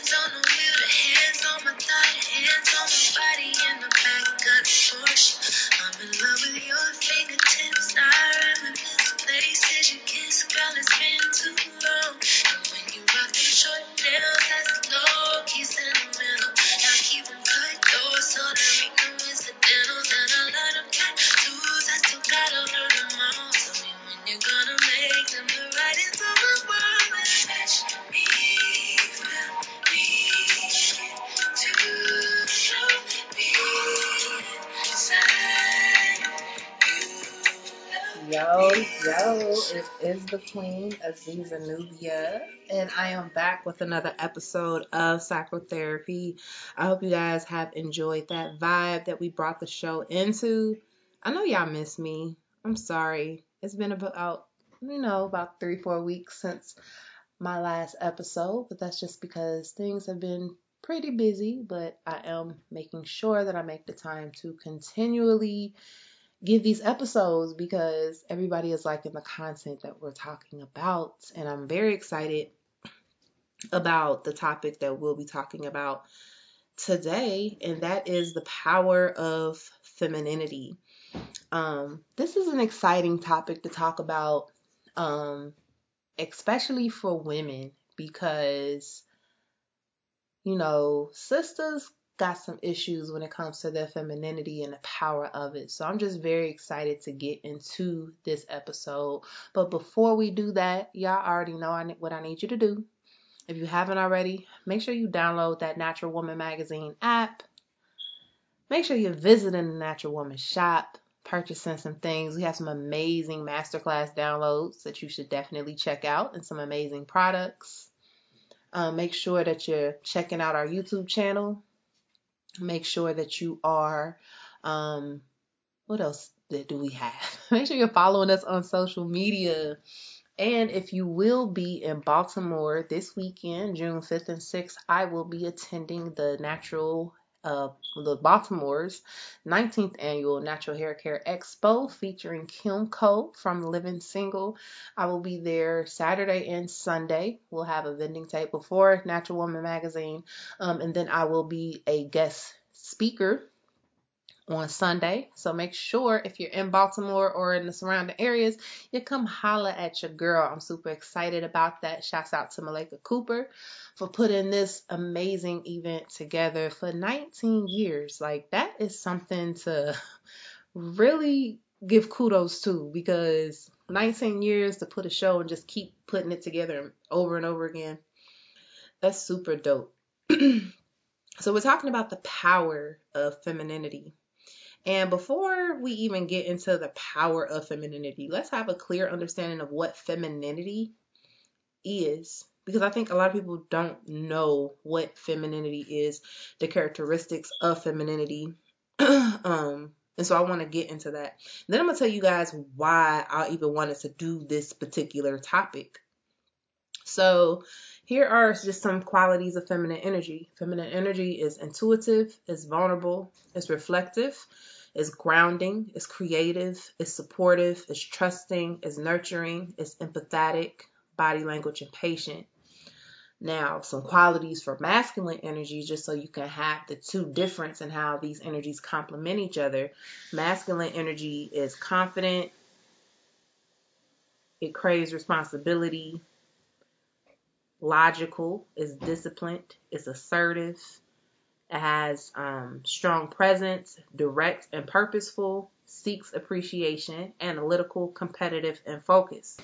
Hands on the wheel, the hands on my thigh, the hands on my body in the back of the Porsche. I'm in love with your fingertips. I reminisce places you kiss, girl, it's been too long. And when you rock them short nails, that's low key sentimental. I keep them cut though, so there ain't no incidentals. And a lot of tattoos, I still gotta learn them all. Tell me when you're gonna make them the writings of the world. Touch me. Yo, it is the Queen Aziza Nubia, and I am back with another episode of Psychotherapy. I hope you guys have enjoyed that vibe that we brought the show into. I know y'all miss me. I'm sorry. It's been about, about 3-4 weeks since my last episode, but that's just because things have been pretty busy, but I am making sure that I make the time to continually give these episodes because everybody is liking the content that we're talking about, and I'm very excited about the topic that we'll be talking about today, and that is the power of femininity. This is an exciting topic to talk about, especially for women, because sisters got some issues when it comes to their femininity and the power of it. So I'm just very excited to get into this episode. But before we do that, y'all already know what I need you to do. If you haven't already, make sure you download that Natural Woman magazine app. Make sure you're visiting the Natural Woman shop, purchasing some things. We have some amazing masterclass downloads that you should definitely check out and some amazing products. Make sure that you're checking out our YouTube channel. Make sure that you are, what else do we have? Make sure you're following us on social media. And if you will be in Baltimore this weekend, June 5th and 6th, I will be attending the Baltimore's 19th Annual Natural Hair Care Expo featuring Kim Cole from Living Single. I will be there Saturday and Sunday. We'll have a vending table for Natural Woman magazine, and then I will be a guest speaker on Sunday. So make sure if you're in Baltimore or in the surrounding areas, you come holler at your girl. I'm super excited about that. Shouts out to Malika Cooper for putting this amazing event together for 19 years. Like, that is something to really give kudos to, because 19 years to put a show and just keep putting it together over and over again. That's super dope. So we're talking about the power of femininity. And before we even get into the power of femininity, let's have a clear understanding of what femininity is, because I think a lot of people don't know what femininity is, the characteristics of femininity. And so I want to get into that. And then I'm going to tell you guys why I even wanted to do this particular topic. So here are just some qualities of feminine energy. Feminine energy is intuitive, is vulnerable, is reflective, is grounding, is creative, is supportive, is trusting, is nurturing, is empathetic, body language, and patient. Now, some qualities for masculine energy, just so you can have the two difference in how these energies complement each other. Masculine energy is confident. It craves responsibility. Logical, is disciplined, is assertive, it has strong presence, direct and purposeful, seeks appreciation, analytical, competitive, and focused.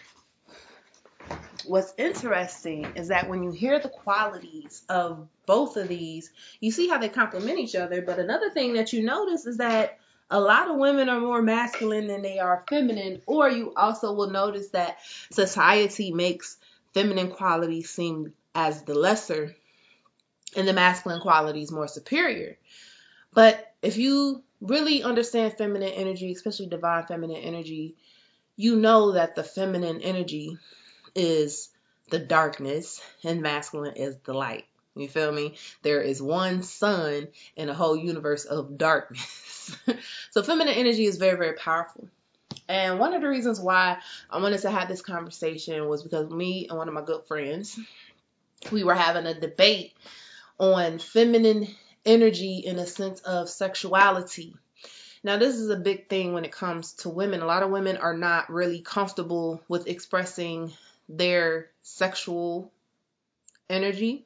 What's interesting is that when you hear the qualities of both of these, you see how they complement each other. But another thing that you notice is that a lot of women are more masculine than they are feminine, or you also will notice that society makes feminine qualities seem as the lesser and the masculine qualities more superior. But if you really understand feminine energy, especially divine feminine energy, you know that the feminine energy is the darkness and masculine is the light. You feel me? There is one sun in a whole universe of darkness. So feminine energy is very, very powerful. And one of the reasons why I wanted to have this conversation was because me and one of my good friends, we were having a debate on feminine energy in a sense of sexuality. Now, this is a big thing when it comes to women. A lot of women are not really comfortable with expressing their sexual energy.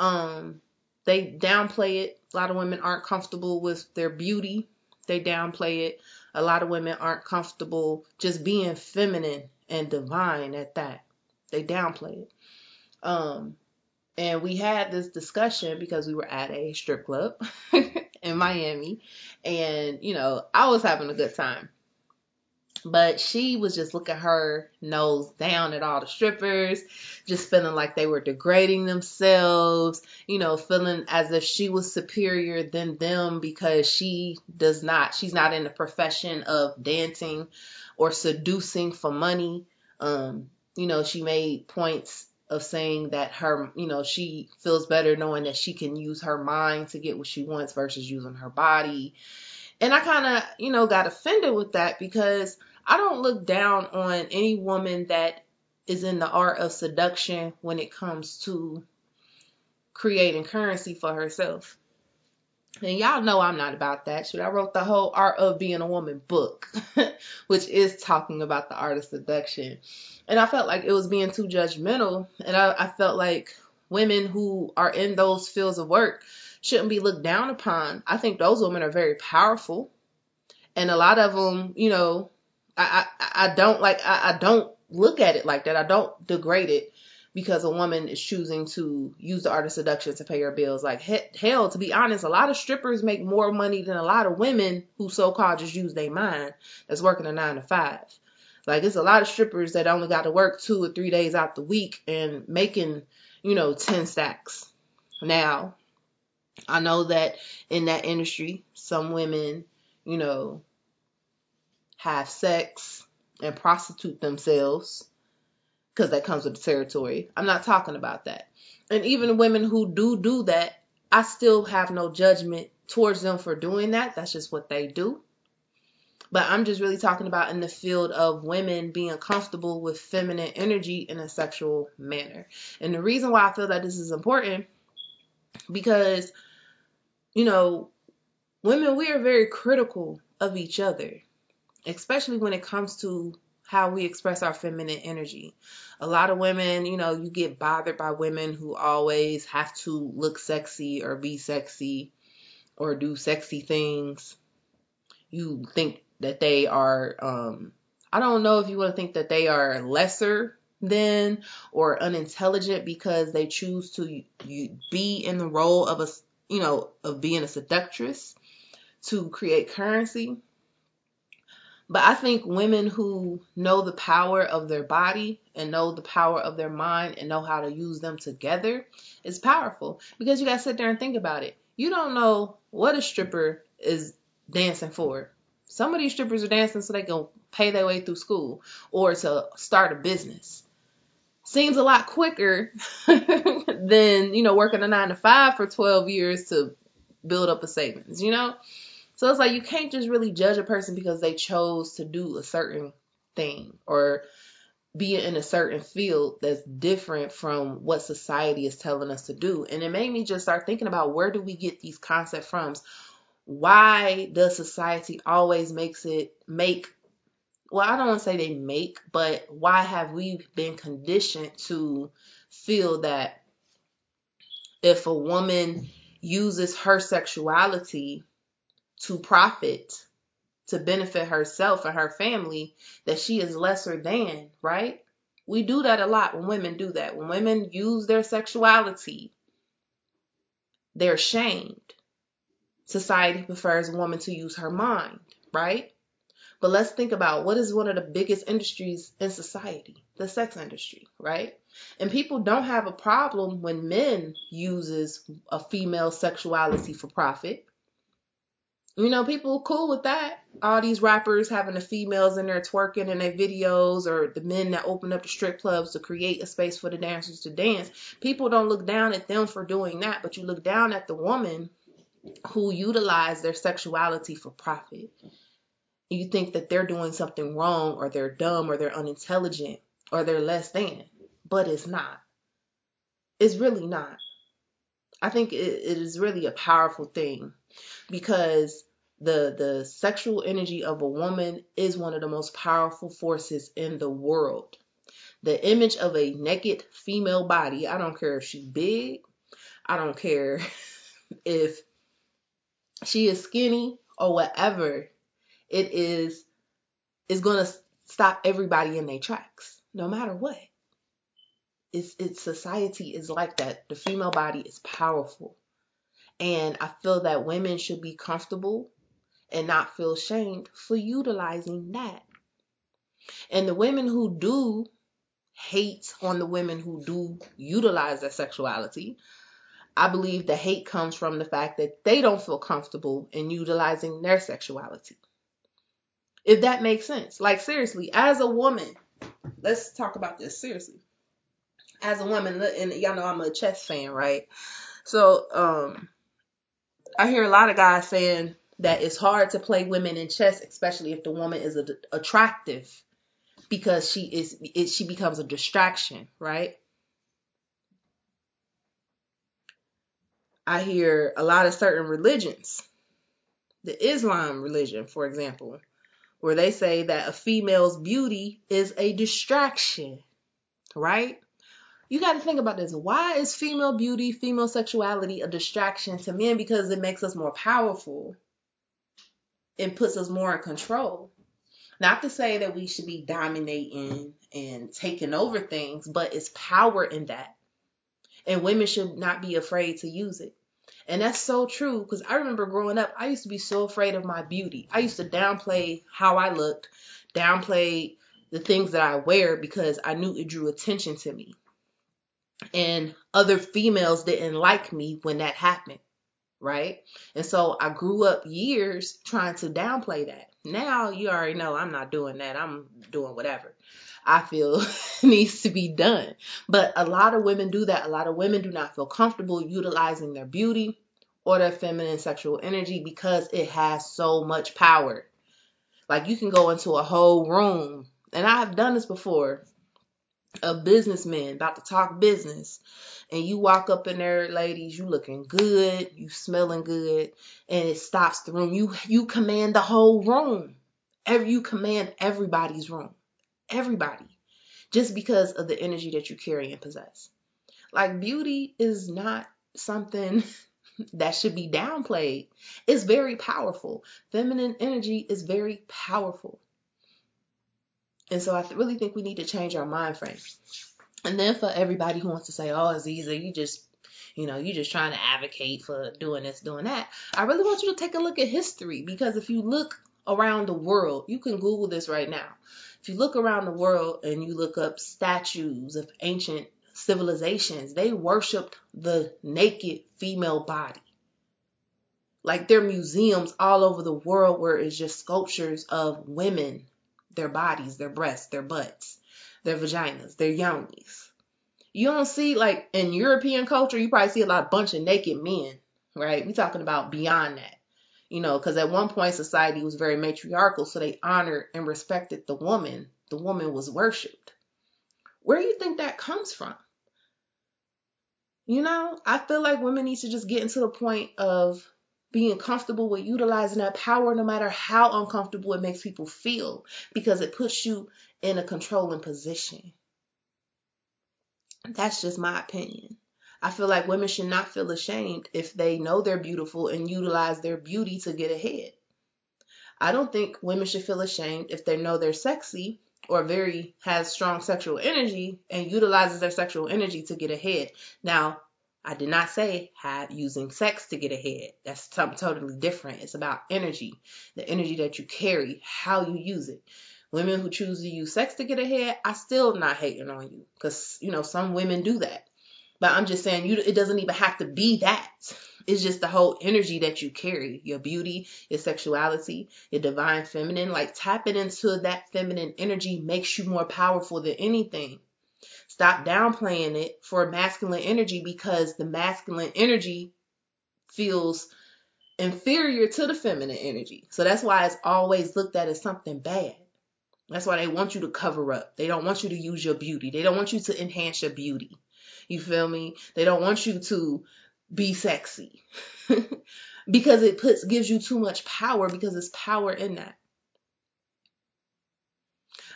They downplay it. A lot of women aren't comfortable with their beauty. They downplay it. A lot of women aren't comfortable just being feminine and divine at that. They downplay it. And we had this discussion because we were at a strip club in Miami, and, you know, I was having a good time, but she was just looking her nose down at all the strippers, just feeling like they were degrading themselves, you know, feeling as if she was superior than them because she's not in the profession of dancing or seducing for money. You know, she made points of saying that her, you know, she feels better knowing that she can use her mind to get what she wants versus using her body. And I kind of, you know, got offended with that because I don't look down on any woman that is in the art of seduction when it comes to creating currency for herself. And y'all know I'm not about that shit. I wrote the whole Art of Being a Woman book, which is talking about the art of seduction. And I felt like it was being too judgmental. And I felt like women who are in those fields of work shouldn't be looked down upon. I think those women are very powerful. And a lot of them, you know, I don't look at it like that. I don't degrade it because a woman is choosing to use the art of seduction to pay her bills. Like, hell, to be honest, a lot of strippers make more money than a lot of women who so-called just use their mind that's working a 9-to-5. Like, it's a lot of strippers that only got to work 2 or 3 days out the week and making, you know, 10 stacks. Now, I know that in that industry, some women, you know, have sex and prostitute themselves, because that comes with the territory. I'm not talking about that. And even women who do that, I still have no judgment towards them for doing that. That's just what they do. But I'm just really talking about in the field of women being comfortable with feminine energy in a sexual manner. And the reason why I feel that this is important, because, you know, women, we are very critical of each other, especially when it comes to how we express our feminine energy. A lot of women, you know, you get bothered by women who always have to look sexy or be sexy or do sexy things. You think that they are, I don't know if you want to think that they are lesser than or unintelligent because they choose to be in the role of a, you know, of being a seductress to create currency. But I think women who know the power of their body and know the power of their mind and know how to use them together is powerful, because you got to sit there and think about it. You don't know what a stripper is dancing for. Some of these strippers are dancing so they can pay their way through school or to start a business. Seems a lot quicker than, you know, working a 9-to-5 for 12 years to build up a savings, you know? So it's like you can't just really judge a person because they chose to do a certain thing or be in a certain field that's different from what society is telling us to do. And it made me just start thinking about, where do we get these concepts from? Why does society always well, I don't want to say they make, but why have we been conditioned to feel that if a woman uses her sexuality to profit, to benefit herself and her family, that she is lesser than, right? We do that a lot when women do that. When women use their sexuality, they're shamed. Society prefers a woman to use her mind, right? But let's think about, what is one of the biggest industries in society? The sex industry, right? And people don't have a problem when men uses a female sexuality for profit. You know, people cool with that. All these rappers having the females in there twerking in their videos, or the men that open up the strip clubs to create a space for the dancers to dance. People don't look down at them for doing that, but you look down at the woman who utilized their sexuality for profit. You think that they're doing something wrong, or they're dumb, or they're unintelligent, or they're less than, but it's not. It's really not. I think it is really a powerful thing, because the sexual energy of a woman is one of the most powerful forces in the world. The image of a naked female body, I don't care if she's big, I don't care if she is skinny or whatever, it's going to stop everybody in their tracks, no matter what. It's society is like that. The female body is powerful. And I feel that women should be comfortable and not feel shamed for utilizing that. And the women who do hate on the women who do utilize their sexuality, I believe the hate comes from the fact that they don't feel comfortable in utilizing their sexuality. If that makes sense. Like, seriously, as a woman, let's talk about this seriously. As a woman, and y'all know I'm a chess fan, right? So, I hear a lot of guys saying that it's hard to play women in chess, especially if the woman is attractive, because she becomes a distraction, right? I hear a lot of certain religions, the Islam religion, for example, where they say that a female's beauty is a distraction, right? You got to think about this. Why is female beauty, female sexuality a distraction to men? Because it makes us more powerful and puts us more in control. Not to say that we should be dominating and taking over things, but it's power in that. And women should not be afraid to use it. And that's so true, because I remember growing up, I used to be so afraid of my beauty. I used to downplay how I looked, downplay the things that I wear, because I knew it drew attention to me. And other females didn't like me when that happened, right? And so I grew up years trying to downplay that. Now, you already know I'm not doing that. I'm doing whatever I feel needs to be done. But a lot of women do that. A lot of women do not feel comfortable utilizing their beauty or their feminine sexual energy because it has so much power. Like, you can go into a whole room, and I have done this before, a businessman about to talk business, and you walk up in there, ladies, you looking good, you smelling good, and it stops the room. You command the whole room. You command everybody's room, everybody, just because of the energy that you carry and possess. Like, beauty is not something that should be downplayed. It's very powerful. Feminine energy is very powerful. And so I really think we need to change our mind frame. And then for everybody who wants to say, oh, Aziza, you just trying to advocate for doing this, doing that. I really want you to take a look at history, because if you look around the world, you can Google this right now. If you look around the world and you look up statues of ancient civilizations, they worshiped the naked female body. Like, there are museums all over the world where it's just sculptures of women, their bodies, their breasts, their butts, their vaginas, their yonis. You don't see, like, in European culture, you probably see a bunch of naked men, right? We're talking about beyond that, because at one point society was very matriarchal, so they honored and respected the woman. The woman was worshipped. Where do you think that comes from? I feel like women need to just get into the point of being comfortable with utilizing that power, no matter how uncomfortable it makes people feel, because it puts you in a controlling position. That's just my opinion. I feel like women should not feel ashamed if they know they're beautiful and utilize their beauty to get ahead. I don't think women should feel ashamed if they know they're sexy or has strong sexual energy and utilizes their sexual energy to get ahead. Now, I did not say using sex to get ahead. That's something totally different. It's about energy, the energy that you carry, how you use it. Women who choose to use sex to get ahead, I still not hating on you, because, some women do that. But I'm just saying, it doesn't even have to be that. It's just the whole energy that you carry, your beauty, your sexuality, your divine feminine. Like, tapping into that feminine energy makes you more powerful than anything. Stop downplaying it for masculine energy, because the masculine energy feels inferior to the feminine energy. So that's why it's always looked at as something bad. That's why they want you to cover up. They don't want you to use your beauty. They don't want you to enhance your beauty. You feel me? They don't want you to be sexy because it gives you too much power, because it's power in that.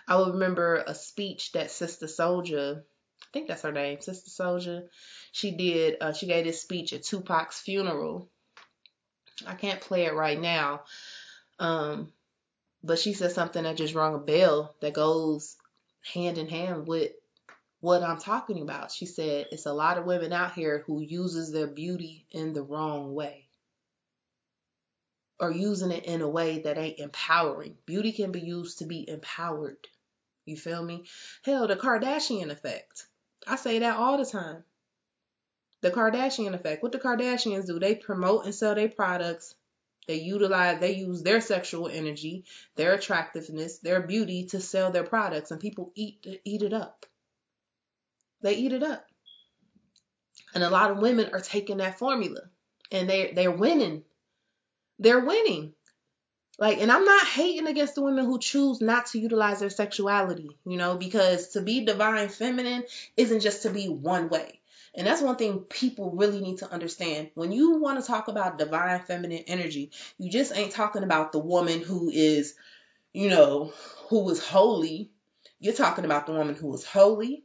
I will remember a speech that Sister Souljah, I think that's her name, Sister Souljah, she did. She gave this speech at Tupac's funeral. I can't play it right now, but she said something that just rang a bell that goes hand in hand with what I'm talking about. She said, it's a lot of women out here who uses their beauty in the wrong way, or using it in a way that ain't empowering. Beauty can be used to be empowered. You feel me? Hell, the Kardashian effect. I say that all the time. The Kardashian effect. What the Kardashians do, they promote and sell their products. They use their sexual energy, their attractiveness, their beauty to sell their products, and people eat it up. They eat it up. And a lot of women are taking that formula, and they're winning. They're winning. Like, and I'm not hating against the women who choose not to utilize their sexuality, you know, because to be divine feminine isn't just to be one way. And that's one thing people really need to understand. When you want to talk about divine feminine energy, you just ain't talking about the woman who is, you know, who is holy. You're talking about the woman who is holy.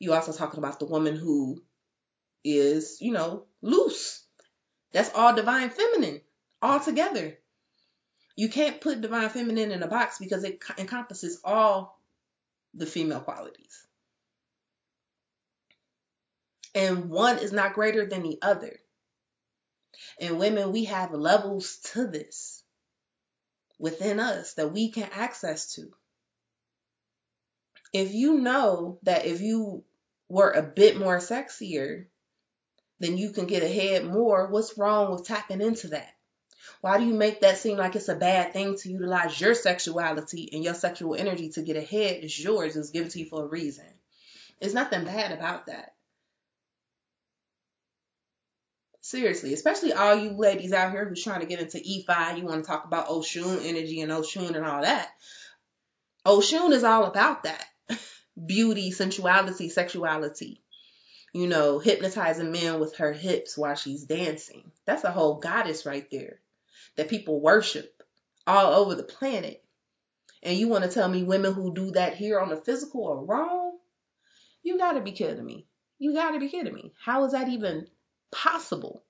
You're also talking about the woman who is, you know, loose. That's all divine feminine all together. You can't put divine feminine in a box because it encompasses all the female qualities. And one is not greater than the other. And women, we have levels to this within us that we can access to. If you know that if you were a bit more sexier, then you can get ahead more, what's wrong with tapping into that? Why do you make that seem like it's a bad thing to utilize your sexuality and your sexual energy to get ahead? It's yours. It's given to you for a reason. There's nothing bad about that. Seriously, especially all you ladies out here who's trying to get into E5, you want to talk about Oshun energy and Oshun and all that. Oshun is all about that. Beauty, sensuality, sexuality. You know, hypnotizing men with her hips while she's dancing. That's a whole goddess right there that people worship all over the planet. And you want to tell me women who do that here on the physical are wrong? You got to be kidding me. You got to be kidding me. How is that even possible?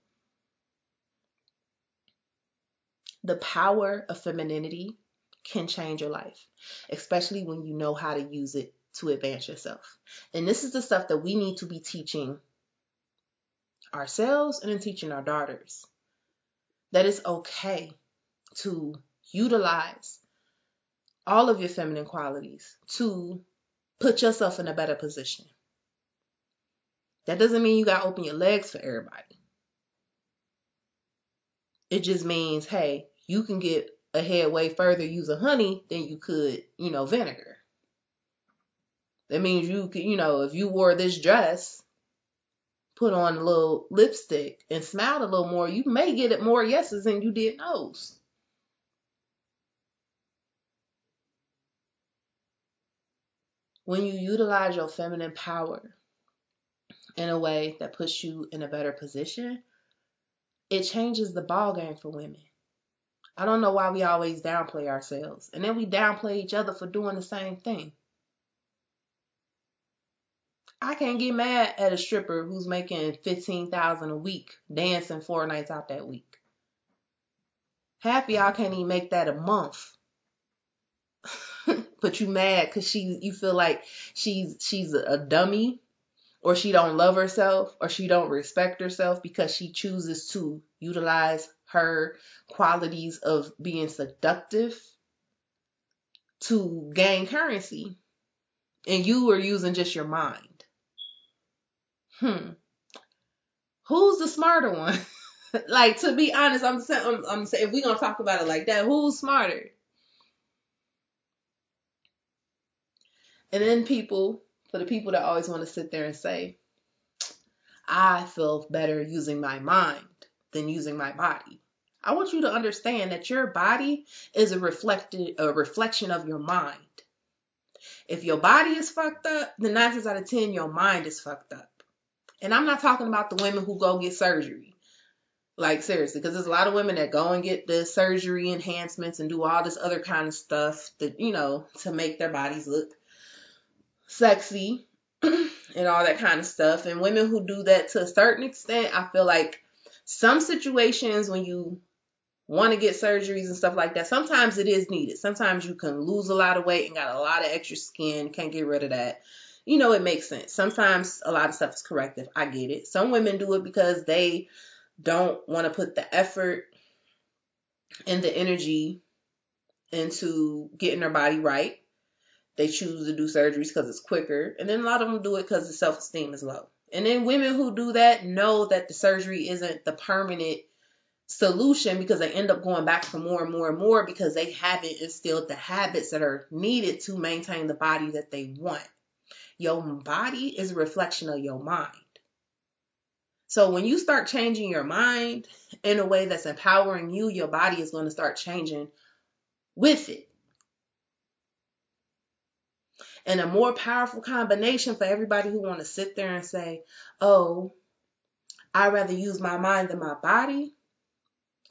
The power of femininity can change your life, especially when you know how to use it to advance yourself. And this is the stuff that we need to be teaching ourselves and then teaching our daughters, that it's okay to utilize all of your feminine qualities to put yourself in a better position. That doesn't mean you got to open your legs for everybody. It just means, hey, you can get ahead way further using honey than you could, you know, vinegar. That means you could, you know, if you wore this dress, put on a little lipstick and smiled a little more, you may get it more yeses than you did no's. When you utilize your feminine power in a way that puts you in a better position, it changes the ball game for women. I don't know why we always downplay ourselves, and then we downplay each other for doing the same thing. I can't get mad at a stripper who's making $15,000 a week dancing 4 nights out that week. Half of y'all can't even make that a month. But you mad because you feel like she's a dummy, or she don't love herself, or she don't respect herself because she chooses to utilize her qualities of being seductive to gain currency. And you are using just your mind. Who's the smarter one? Like, to be honest, I'm saying, if we're going to talk about it like that, who's smarter? And then people, for the people that always want to sit there and say, I feel better using my mind than using my body. I want you to understand that your body is a reflection of your mind. If your body is fucked up, then 9 times out of 10, your mind is fucked up. And I'm not talking about the women who go get surgery. Like, seriously, because there's a lot of women that go and get the surgery enhancements and do all this other kind of stuff that, you know, to make their bodies look sexy and all that kind of stuff. And women who do that to a certain extent, I feel like some situations when you want to get surgeries and stuff like that, sometimes it is needed. Sometimes you can lose a lot of weight and got a lot of extra skin, can't get rid of that. You know, it makes sense. Sometimes a lot of stuff is corrective. I get it. Some women do it because they don't want to put the effort and the energy into getting their body right. They choose to do surgeries because it's quicker. And then a lot of them do it because the self-esteem is low. And then women who do that know that the surgery isn't the permanent solution because they end up going back for more and more and more because they haven't instilled the habits that are needed to maintain the body that they want. Your body is a reflection of your mind. So when you start changing your mind in a way that's empowering you, your body is going to start changing with it. And a more powerful combination for everybody who want to sit there and say, oh, I'd rather use my mind than my body.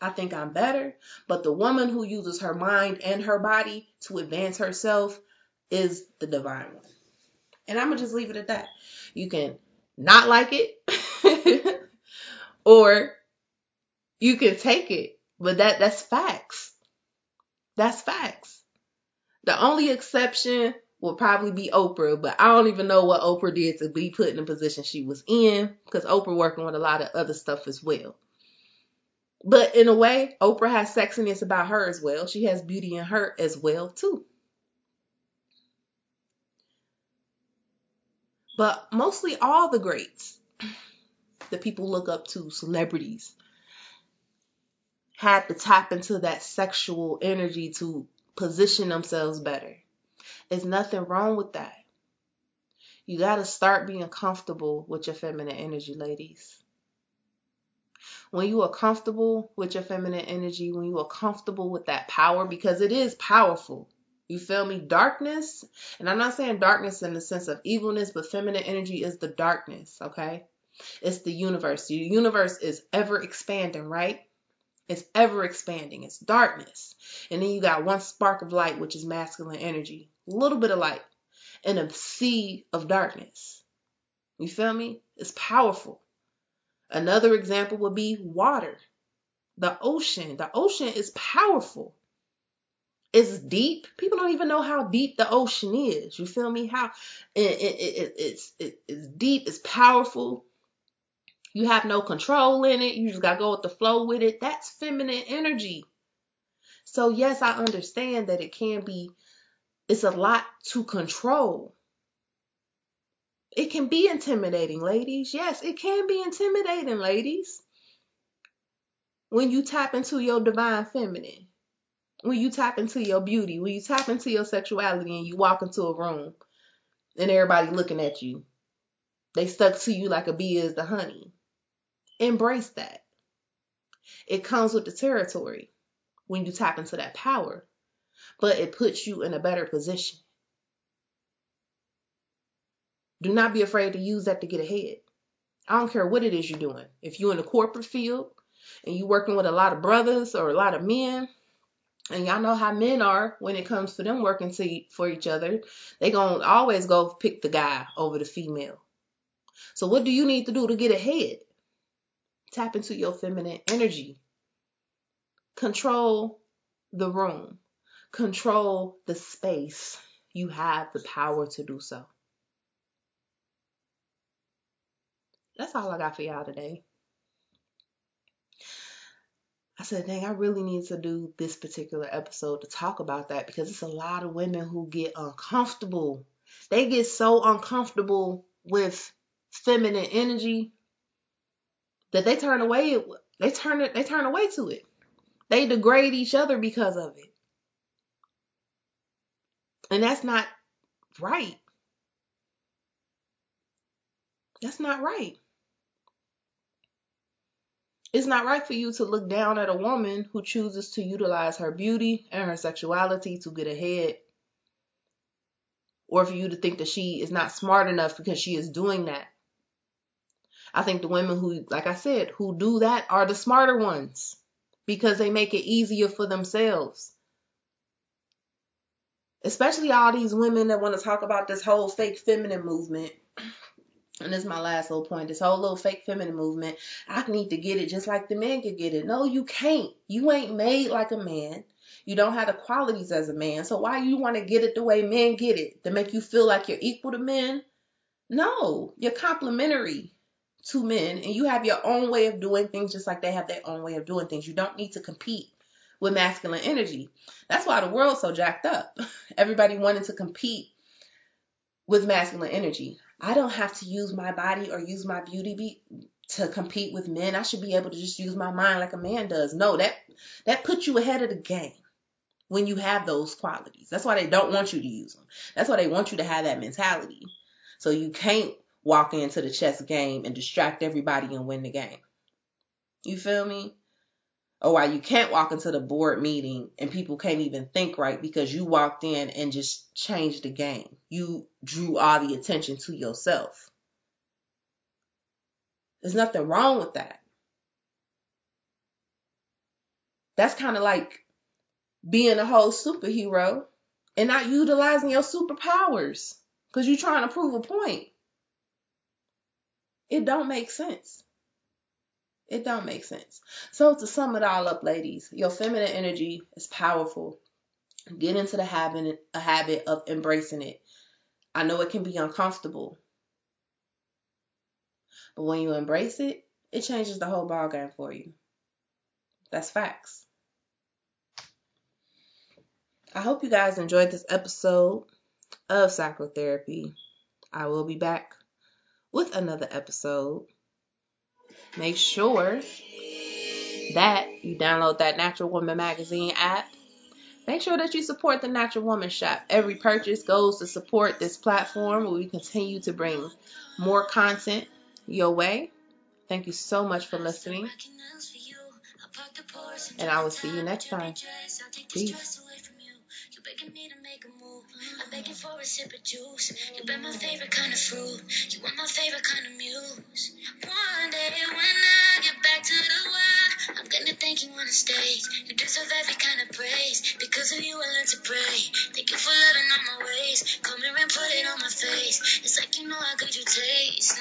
I think I'm better. But the woman who uses her mind and her body to advance herself is the divine one. And I'm going to just leave it at that. You can not like it or you can take it. But that's facts. That's facts. The only exception will probably be Oprah, but I don't even know what Oprah did to be put in the position she was in, because Oprah working with a lot of other stuff as well. But in a way, Oprah has sexiness about her as well. She has beauty in her as well too. But mostly all the greats that people look up to, celebrities, had to tap into that sexual energy to position themselves better. There's nothing wrong with that. You got to start being comfortable with your feminine energy, ladies. When you are comfortable with your feminine energy, when you are comfortable with that power, because it is powerful. You feel me? Darkness, and I'm not saying darkness in the sense of evilness, but feminine energy is the darkness, okay? It's the universe. The universe is ever expanding, right? It's ever expanding. It's darkness. And then you got one spark of light, which is masculine energy. A little bit of light in a sea of darkness. You feel me? It's powerful. Another example would be water. The ocean. The ocean is powerful. It's deep. People don't even know how deep the ocean is. You feel me? How it's deep. It's powerful. You have no control in it. You just got to go with the flow with it. That's feminine energy. So yes, I understand that it can be, it's a lot to control. It can be intimidating, ladies. Yes, it can be intimidating, ladies. When you tap into your divine feminine, when you tap into your beauty, when you tap into your sexuality and you walk into a room and everybody looking at you, they stuck to you like a bee is the honey. Embrace that. It comes with the territory when you tap into that power, but it puts you in a better position. Do not be afraid to use that to get ahead. I don't care what it is you're doing. If you're in the corporate field and you're working with a lot of brothers or a lot of men, and y'all know how men are when it comes to them working for each other, they're going to always go pick the guy over the female. So what do you need to do to get ahead? Tap into your feminine energy. Control the room. Control the space. You have the power to do so. That's all I got for y'all today. I said, dang, I really need to do this particular episode to talk about that, because it's a lot of women who get uncomfortable. They get so uncomfortable with feminine energy that they turn away to it. They degrade each other because of it. And that's not right. That's not right. It's not right for you to look down at a woman who chooses to utilize her beauty and her sexuality to get ahead, or for you to think that she is not smart enough because she is doing that. I think the women who, like I said, who do that are the smarter ones because they make it easier for themselves. Especially all these women that want to talk about this whole fake feminine movement. And this is my last little point. This whole little fake feminine movement. I need to get it just like the men can get it. No, you can't. You ain't made like a man. You don't have the qualities as a man. So why you want to get it the way men get it? To make you feel like you're equal to men? No, you're complementary to men. And you have your own way of doing things just like they have their own way of doing things. You don't need to compete with masculine energy. That's why the world's so jacked up. Everybody wanting to compete with masculine energy. I don't have to use my body or use my beauty to compete with men. I should be able to just use my mind like a man does. No, that puts you ahead of the game when you have those qualities. That's why they don't want you to use them. That's why they want you to have that mentality. So you can't walk into the chess game and distract everybody and win the game. You feel me? Or why you can't walk into the board meeting and people can't even think right because you walked in and just changed the game. You drew all the attention to yourself. There's nothing wrong with that. That's kind of like being a whole superhero and not utilizing your superpowers because you're trying to prove a point. It don't make sense. It don't make sense. So to sum it all up, ladies, your feminine energy is powerful. Get into the habit of embracing it. I know it can be uncomfortable. But when you embrace it, it changes the whole ball game for you. That's facts. I hope you guys enjoyed this episode of Psychotherapy. I will be back with another episode. Make sure that you download that Natural Woman magazine app. Make sure that you support the Natural Woman shop. Every purchase goes to support this platform where we continue to bring more content your way. Thank you so much for listening. And I will see you next time. Peace. Begging me to make a move, I'm begging for a sip of juice. You've been my favorite kind of fruit, you are my favorite kind of muse. One day when I get back to the wild, I'm gonna thank you on the stage. You deserve every kind of praise, because of you I learned to pray. Thank you for loving all my ways, come here and put it on my face. It's like you know how good you taste.